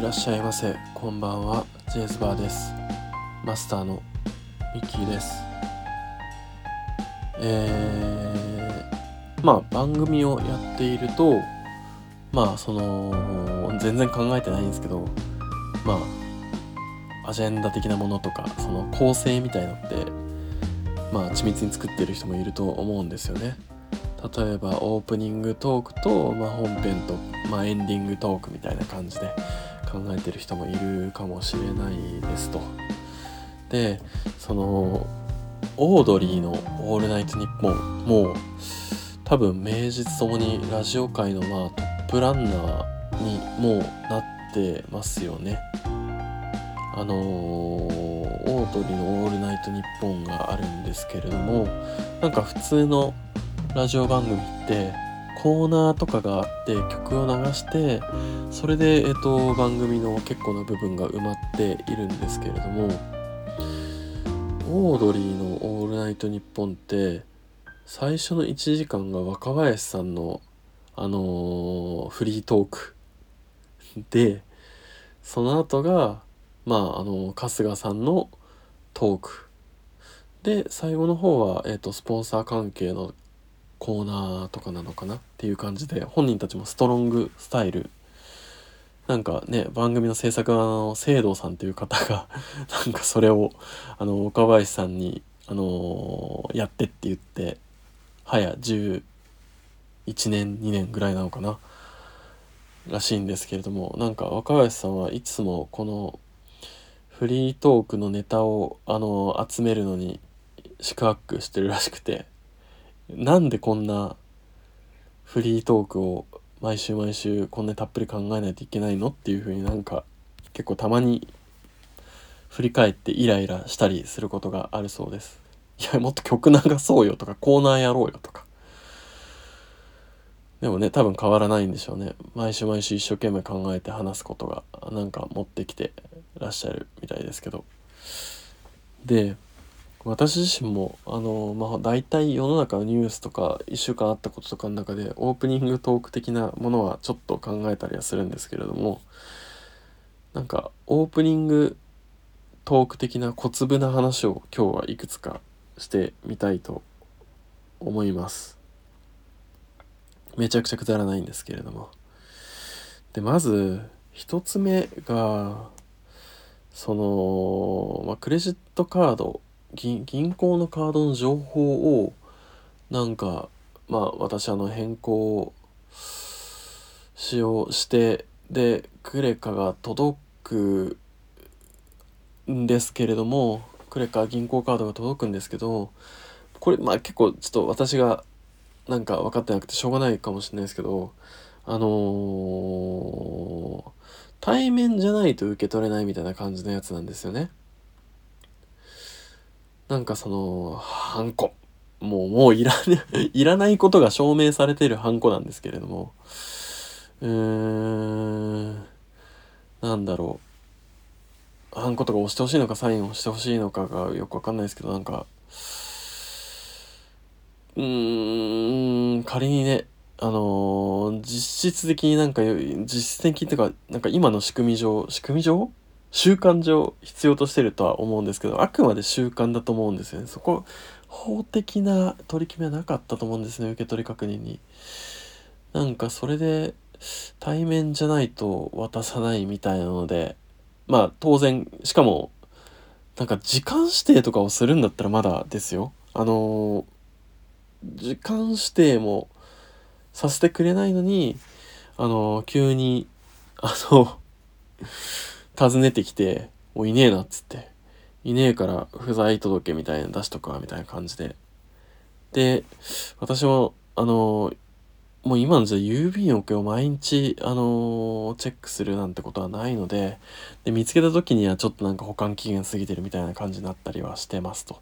いらっしゃいませ。こんばんは。ジェイズバーです。マスターのミッキーです。番組をやっていると全然考えてないんですけど、アジェンダ的なものとかその構成みたいのって緻密に作ってる人もいると思うんですよね。例えばオープニングトークと、本編と、エンディングトークみたいな感じで考えてる人もいるかもしれないですと。で、そのオードリーのオールナイトニッポンもう多分名実ともにラジオ界のトップランナーにもうなってますよね。オードリーのオールナイトニッポンがあるんですけれども、普通のラジオ番組ってコーナーとかがあって曲を流してそれで、番組の結構な部分が埋まっているんですけれども、オードリーのオールナイトニッポンって最初の1時間が若林さんの、フリートークで、その後が、春日さんのトークで、最後の方は、スポンサー関係のコーナーとかなのかなっていう感じで、本人たちもストロングスタイル、番組の制作側の聖堂さんという方がそれを岡林さんにやってって言って、早11年2年ぐらいなのかならしいんですけれども、若林さんはいつもこのフリートークのネタを集めるのに四苦八苦してるらしくて、なんでこんなフリートークを毎週毎週こんなにたっぷり考えないといけないのっていうふうに結構たまに振り返ってイライラしたりすることがあるそうです。いや、もっと曲流そうよとかコーナーやろうよとか。でもね、多分変わらないんでしょうね。毎週毎週一生懸命考えて話すことが持ってきてらっしゃるみたいですけど。で、私自身も大体世の中のニュースとか1週間あったこととかの中でオープニングトーク的なものはちょっと考えたりはするんですけれども、オープニングトーク的な小粒な話を今日はいくつかしてみたいと思います。めちゃくちゃくだらないんですけれども。で、まず一つ目がクレジットカード、銀行のカードの情報を私変更使用してでクレカが届くんですけれども、クレカ銀行カードが届くんですけど、これ結構ちょっと私が分かってなくてしょうがないかもしれないですけど、対面じゃないと受け取れないみたいな感じのやつなんですよね。ハンコもういらないことが証明されているハンコなんですけれども、ハンコとか押してほしいのかサインをしてほしいのかがよくわかんないですけど、仮にね、実質的に今の仕組み上習慣上必要としてるとは思うんですけど、あくまで習慣だと思うんですよね。そこ法的な取り決めはなかったと思うんですね、受け取り確認に。それで対面じゃないと渡さないみたいなので、当然、しかも時間指定とかをするんだったらまだですよ。時間指定もさせてくれないのに急に訪ねてきて、おいねえなっつって、いねえから不在届みたいな出しとくわみたいな感じで。で、私ももう今の時代郵便受けを毎日チェックするなんてことはないので、見つけた時にはちょっと保管期限過ぎてるみたいな感じになったりはしてますと。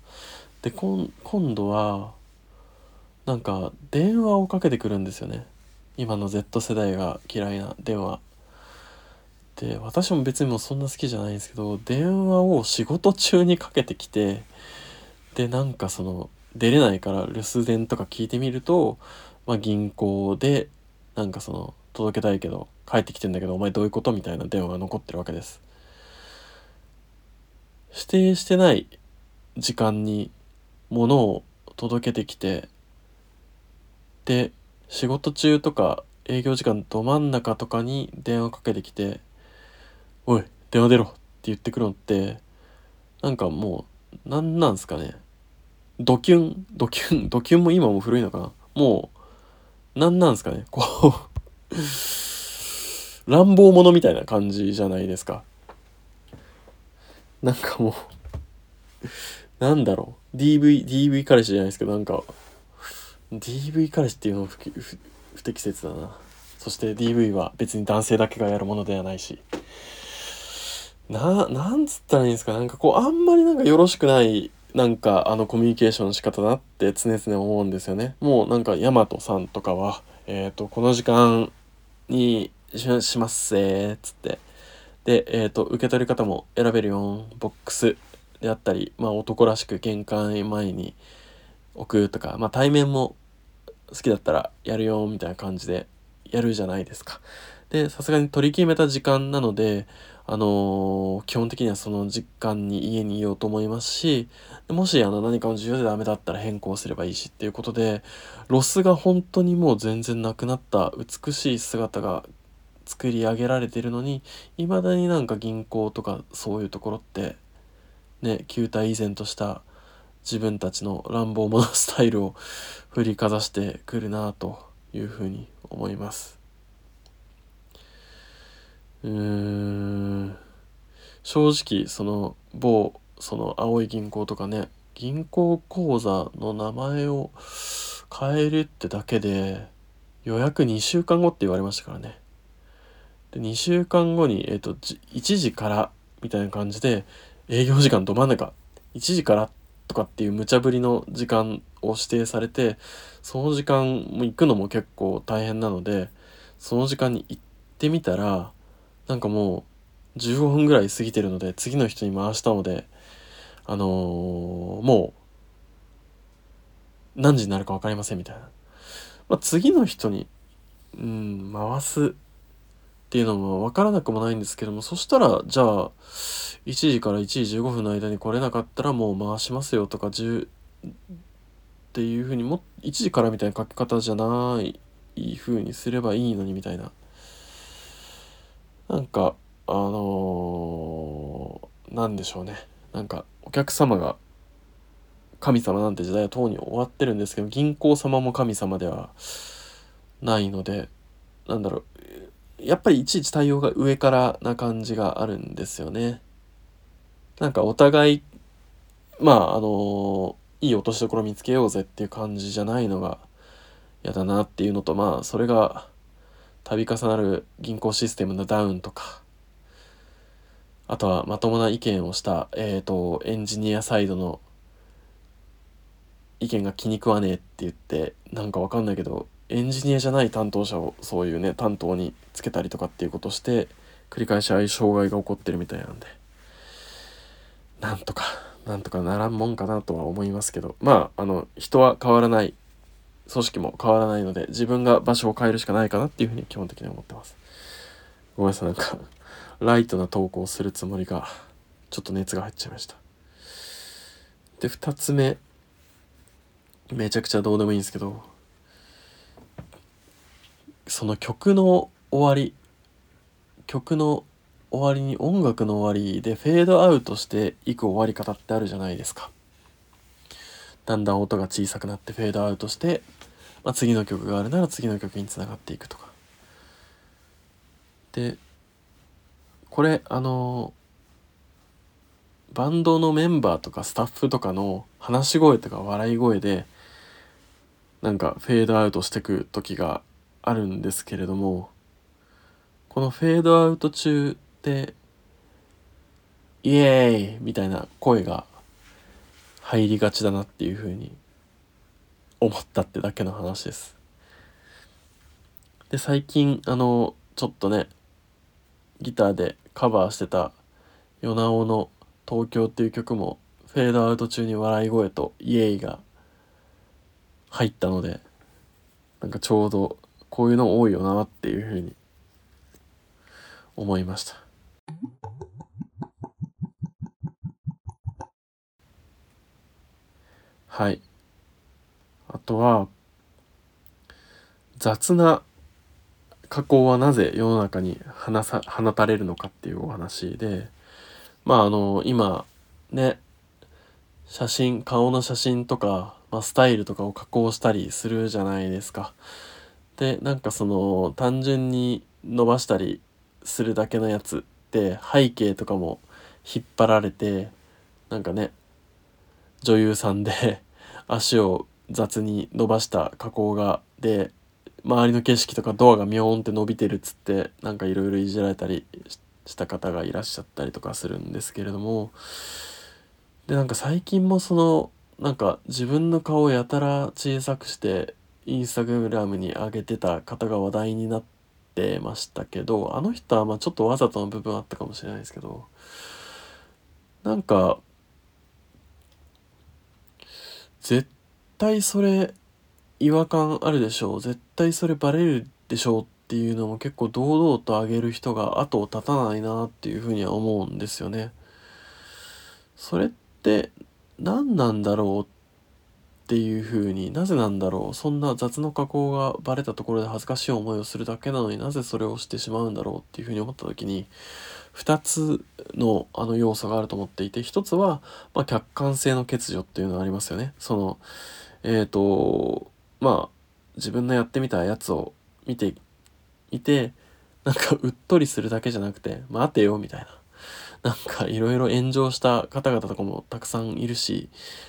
で、今度は電話をかけてくるんですよね。今の Z 世代が嫌いな電話で、私も別にもうそんな好きじゃないんですけど、電話を仕事中にかけてきて、で出れないから留守電とか聞いてみると、銀行で届けたいけど返ってきてんだけどお前どういうことみたいな電話が残ってるわけです。指定してない時間に物を届けてきて、で仕事中とか営業時間ど真ん中とかに電話かけてきて、おい電話出ろって言ってくるのって、なんかもう何なんすかね、ドキュンも今も古いのかな、もう何なんすかね、こう乱暴者みたいな感じじゃないですか。なんかもうなんだろう、 DV 彼氏じゃないですけど、なんか DV 彼氏っていうのも不適切だな。そして DV は別に男性だけがやるものではないし、なんつったらいいんですか、なんかこうあんまりなんかよろしくないなんかコミュニケーションの仕方だって常々思うんですよね。もうなんかヤマトさんとかはこの時間にしますつって、で受け取り方も選べるよ、ボックスであったり、まあ男らしく玄関前に置くとか、まあ対面も好きだったらやるよみたいな感じでやるじゃないですか。でさすがに取り決めた時間なので基本的にはその時間に家にいようと思いますし、もし何かの需要でダメだったら変更すればいいしっていうことで、ロスが本当にもう全然なくなった美しい姿が作り上げられているのに、いまだになんか銀行とかそういうところってね、旧態依然とした自分たちの乱暴者スタイルを振りかざしてくるなというふうに思います。正直その青い銀行とかね、銀行口座の名前を変えるってだけで予約2週間後って言われましたからね。で2週間後に、1時からみたいな感じで営業時間ど真ん中1時からとかっていう無茶ぶりの時間を指定されて、その時間行くのも結構大変なので、その時間に行ってみたらなんかもう15分ぐらい過ぎてるので次の人に回したので、もう何時になるか分かりませんみたいな、まあ、次の人に回すっていうのも分からなくもないんですけども、そしたらじゃあ1時から1時15分の間に来れなかったらもう回しますよとかっていうふうに、も1時からみたいな書き方じゃないふうにすればいいのにみたいな、なんかなんでしょうね、なんかお客様が神様なんて時代はとうに終わってるんですけど、銀行様も神様ではないので、なんだろう、やっぱりいちいち対応が上からな感じがあるんですよね。なんかお互いまあいい落としどころ見つけようぜっていう感じじゃないのが嫌だなっていうのと、まあそれが度重なる銀行システムのダウンとか、あとはまともな意見をした、エンジニアサイドの意見が気に食わねえって言って、なんかわかんないけどエンジニアじゃない担当者をそういうね担当につけたりとかっていうことして繰り返しああいう障害が起こってるみたいなんで、なんとかならんもんかなとは思いますけど、まあ人は変わらない、組織も変わらないので自分が場所を変えるしかないかなっていうふうに基本的に思ってます。ごめんなさい、なんかライトな投稿をするつもりがちょっと熱が入っちゃいました。で2つ目、めちゃくちゃどうでもいいんですけど、その曲の終わりに音楽の終わりでフェードアウトしていく終わり方ってあるじゃないですか。だんだん音が小さくなってフェードアウトして、まあ、次の曲があるなら次の曲につながっていくとかで、これバンドのメンバーとかスタッフとかの話し声とか笑い声でなんかフェードアウトしてく時があるんですけれども、このフェードアウト中ってイエーイみたいな声が入りがちだなっていう風に思ったってだけの話です。で最近ちょっとねギターでカバーしてたヨナオの東京っていう曲もフェードアウト中に笑い声とイエーイが入ったので、なんかちょうどこういうの多いよなっていう風に思いました。はい。あとは、雑な加工はなぜ世の中に放たれるのかっていうお話で、今ね、顔の写真とか、スタイルとかを加工したりするじゃないですか。で、単純に伸ばしたりするだけのやつって背景とかも引っ張られて、女優さんで足を雑に伸ばした加工がで、周りの景色とかドアがミョーンって伸びてるっつって、いろいろいじられたりした方がいらっしゃったりとかするんですけれども、で最近も自分の顔をやたら小さくしてインスタグラムに上げてた方が話題になってましたけど、あの人はちょっとわざとの部分あったかもしれないですけど、絶対それ違和感あるでしょう、絶対それバレるでしょうっていうのも結構堂々と上げる人が後を絶たないなっていうふうには思うんですよね。それって何なんだろうっていうふうに、なぜなんだろう、そんな雑の加工がバレたところで恥ずかしい思いをするだけなのに、なぜそれをしてしまうんだろうっていうふうに思った時に、2つの要素があると思っていて、1つは、客観性の欠如っていうのがありますよね。自分のやってみたやつを見ていて、うっとりするだけじゃなくて、待てよみたいな、いろいろ炎上した方々とかもたくさんいるし、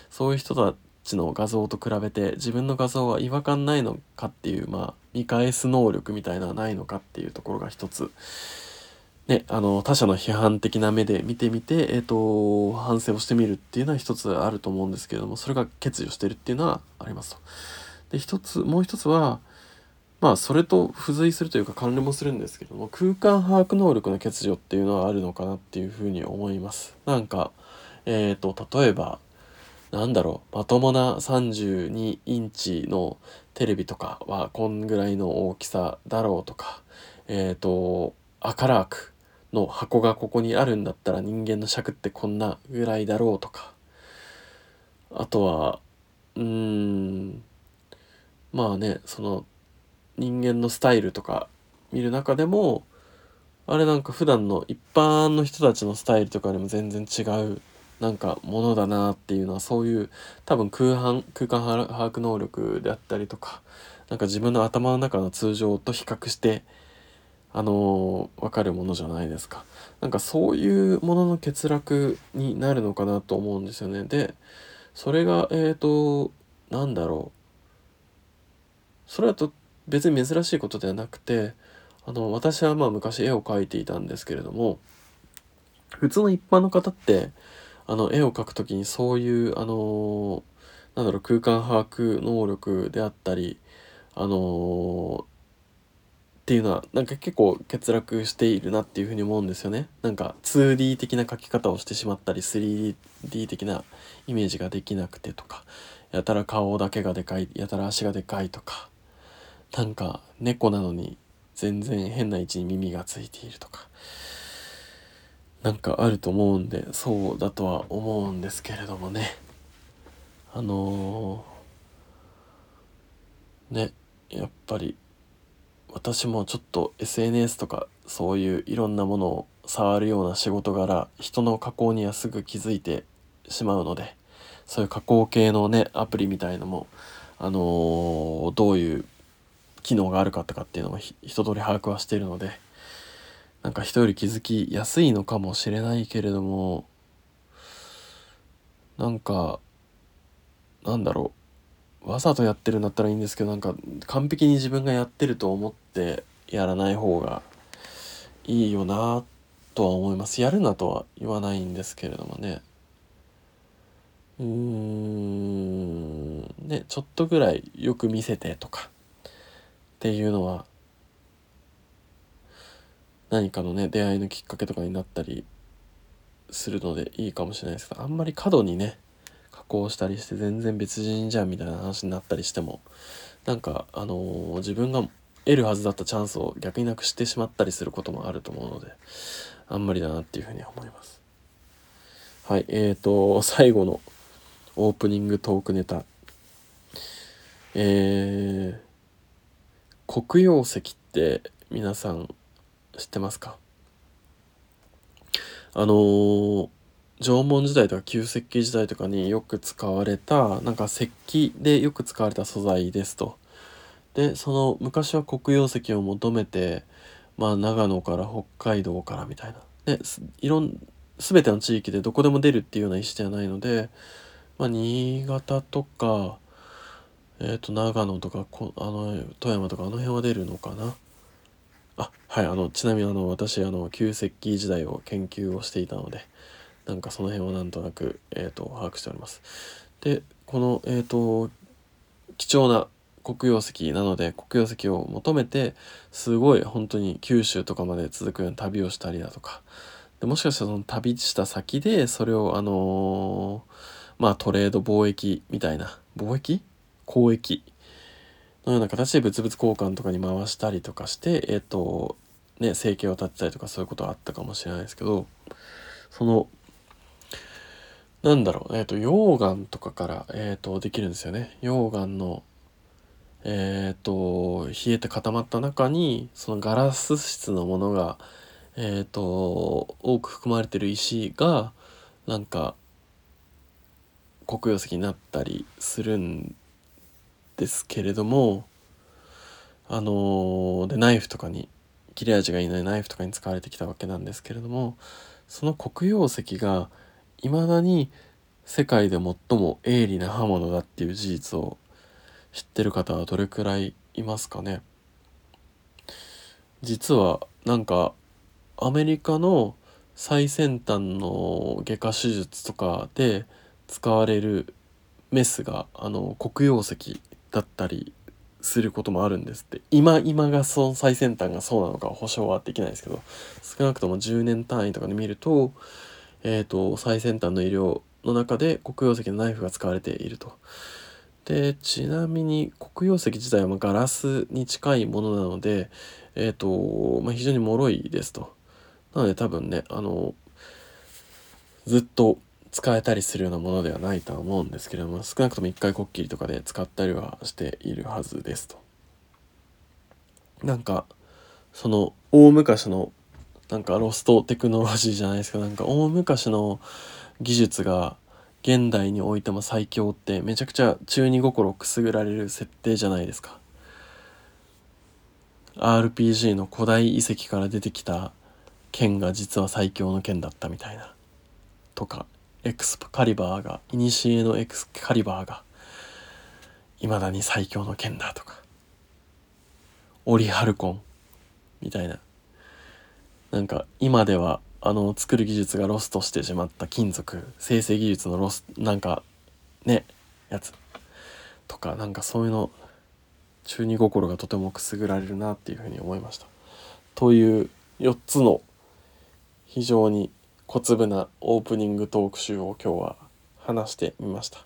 そういう人たちの画像と比べて自分の画像は違和感ないのかっていう、見返す能力みたいなないのかっていうところが一つ、ね、他者の批判的な目で見てみて、反省をしてみるっていうのは一つあると思うんですけれども、それが欠如してるっていうのはありますと。で、もう一つは、それと付随するというか関連もするんですけども、空間把握能力の欠如っていうのはあるのかなっていうふうに思います。例えばまともな32インチのテレビとかはこんぐらいの大きさだろうとか、赤ラークの箱がここにあるんだったら人間の尺ってこんなぐらいだろうとか、あとは人間のスタイルとか見る中でも、あれ普段の一般の人たちのスタイルとかよりも全然違うものだなっていうのは、そういう多分空間把握能力であったりとか、自分の頭の中の通常と比較して分かるものじゃないですか。そういうものの欠落になるのかなと思うんですよね。で、それがそれだと別に珍しいことではなくて、私は昔絵を描いていたんですけれども、普通の一般の方って絵を描くときにそういう空間把握能力であったりっていうのは結構欠落しているなっていうふうに思うんですよね。2D 的な描き方をしてしまったり 3D 的なイメージができなくてとか、やたら顔だけがでかい、やたら足がでかいとか、猫なのに全然変な位置に耳がついているとか、あると思うんで、そうだとは思うんですけれどもね。やっぱり私もちょっと SNS とかそういういろんなものを触るような仕事柄、人の加工にはすぐ気づいてしまうので、そういう加工系のアプリみたいのもどういう機能があるかとかっていうのも一通り把握はしているので、人より気づきやすいのかもしれないけれども、わざとやってるんだったらいいんですけど、完璧に自分がやってると思ってやらない方がいいよなとは思います。やるなとは言わないんですけれどもね。ちょっとぐらいよく見せてとかっていうのは、何かの出会いのきっかけとかになったりするのでいいかもしれないですけど、あんまり過度に加工したりして全然別人じゃんみたいな話になったりしても、自分が得るはずだったチャンスを逆になくしてしまったりすることもあると思うので、あんまりだなっていうふうには思います。はい、最後のオープニングトークネタ、黒曜石って皆さん知ってますか？縄文時代とか旧石器時代とかによく使われた、なんか石器でよく使われた素材ですと。で、その昔は黒曜石を求めて、まあ長野から北海道からみたいな。で、全ての地域でどこでも出るっていうような石ではないので、まあ新潟とか、長野とか富山とかあの辺は出るのかな。あ、はい、ちなみに私旧石器時代を研究をしていたので、なんかその辺をなんとなく、把握しております。で、この、貴重な黒曜石なので、黒曜石を求めて、すごい本当に九州とかまで続くような旅をしたりだとか、でもしかしたらその旅した先で、それをまあトレード貿易みたいな、交易のような形で物々交換とかに回したりとかして、生計を立てたりとかそういうことはあったかもしれないですけど、その、溶岩とかから、できるんですよね。溶岩の、冷えて固まった中に、そのガラス質のものが、多く含まれてる石が、なんか、黒曜石になったりするんですけれども、で、ナイフとかに、切れ味がいないナイフとかに使われてきたわけなんですけれども、その黒曜石が、いまだに世界で最も鋭利な刃物だっていう事実を知ってる方はどれくらいいますかね。実はなんかアメリカの最先端の外科手術とかで使われるメスが黒曜石だったりすることもあるんですって。今がその最先端がそうなのか保証はできないですけど、少なくとも10年単位とかで見ると最先端の医療の中で黒曜石のナイフが使われていると。で、ちなみに黒曜石自体はガラスに近いものなので、非常に脆いですと。なので多分ね、ずっと使えたりするようなものではないとは思うんですけれども、少なくとも一回こっきりとかで使ったりはしているはずですと。なんかその大昔のなんかロストテクノロジーじゃないですか。なんか大昔の技術が現代においても最強ってめちゃくちゃ中二心をくすぐられる設定じゃないですか。RPG の古代遺跡から出てきた剣が実は最強の剣だったみたいな。とか、古のエクスカリバーが未だに最強の剣だとか。オリハルコンみたいな。なんか今では作る技術がロストしてしまった金属生成技術のロスなんかねやつとか、なんかそういうの中二心がとてもくすぐられるなっていうふうに思いました。という4つの非常に小粒なオープニングトーク集を今日は話してみました。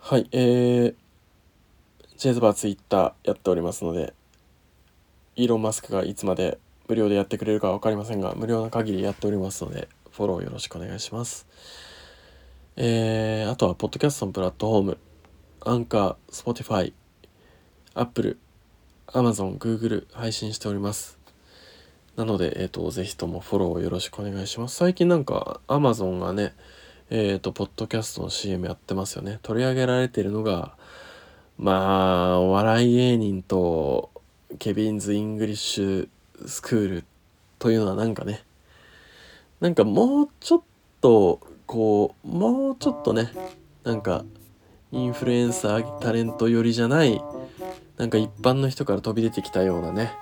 はい、ジェズバーツイッターやっておりますので、イーロン・マスクがいつまで無料でやってくれるか分かりませんが、無料な限りやっておりますので、フォローよろしくお願いします。あとは、ポッドキャストのプラットフォーム、アンカー、スポティファイ、アップル、アマゾン、グーグル配信しております。なので、ぜひともフォローよろしくお願いします。最近なんか、アマゾンがね、ポッドキャストの CM やってますよね。取り上げられているのが、まあ、お笑い芸人と、ケビンズ・イングリッシュ・スクールというのはなんかね、なんかもうちょっとね、なんかインフルエンサータレント寄りじゃない、なんか一般の人から飛び出てきたようなね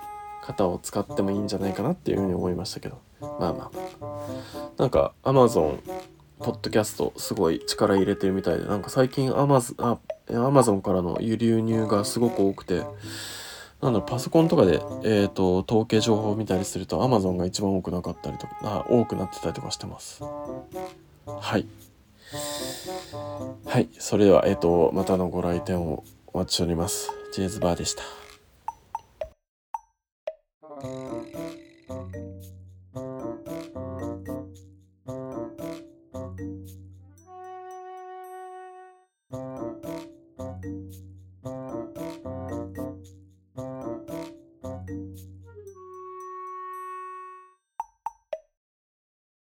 方を使ってもいいんじゃないかなっていうふうに思いましたけど、なんかAmazonポッドキャストすごい力入れてるみたいで、なんか最近Amazonからの流入がすごく多くて、パソコンとかで、統計情報を見たりすると Amazon が一番多くなってたりとかしてます。はい、それでは、またのご来店をお待ちしております。ジェイズバーでした。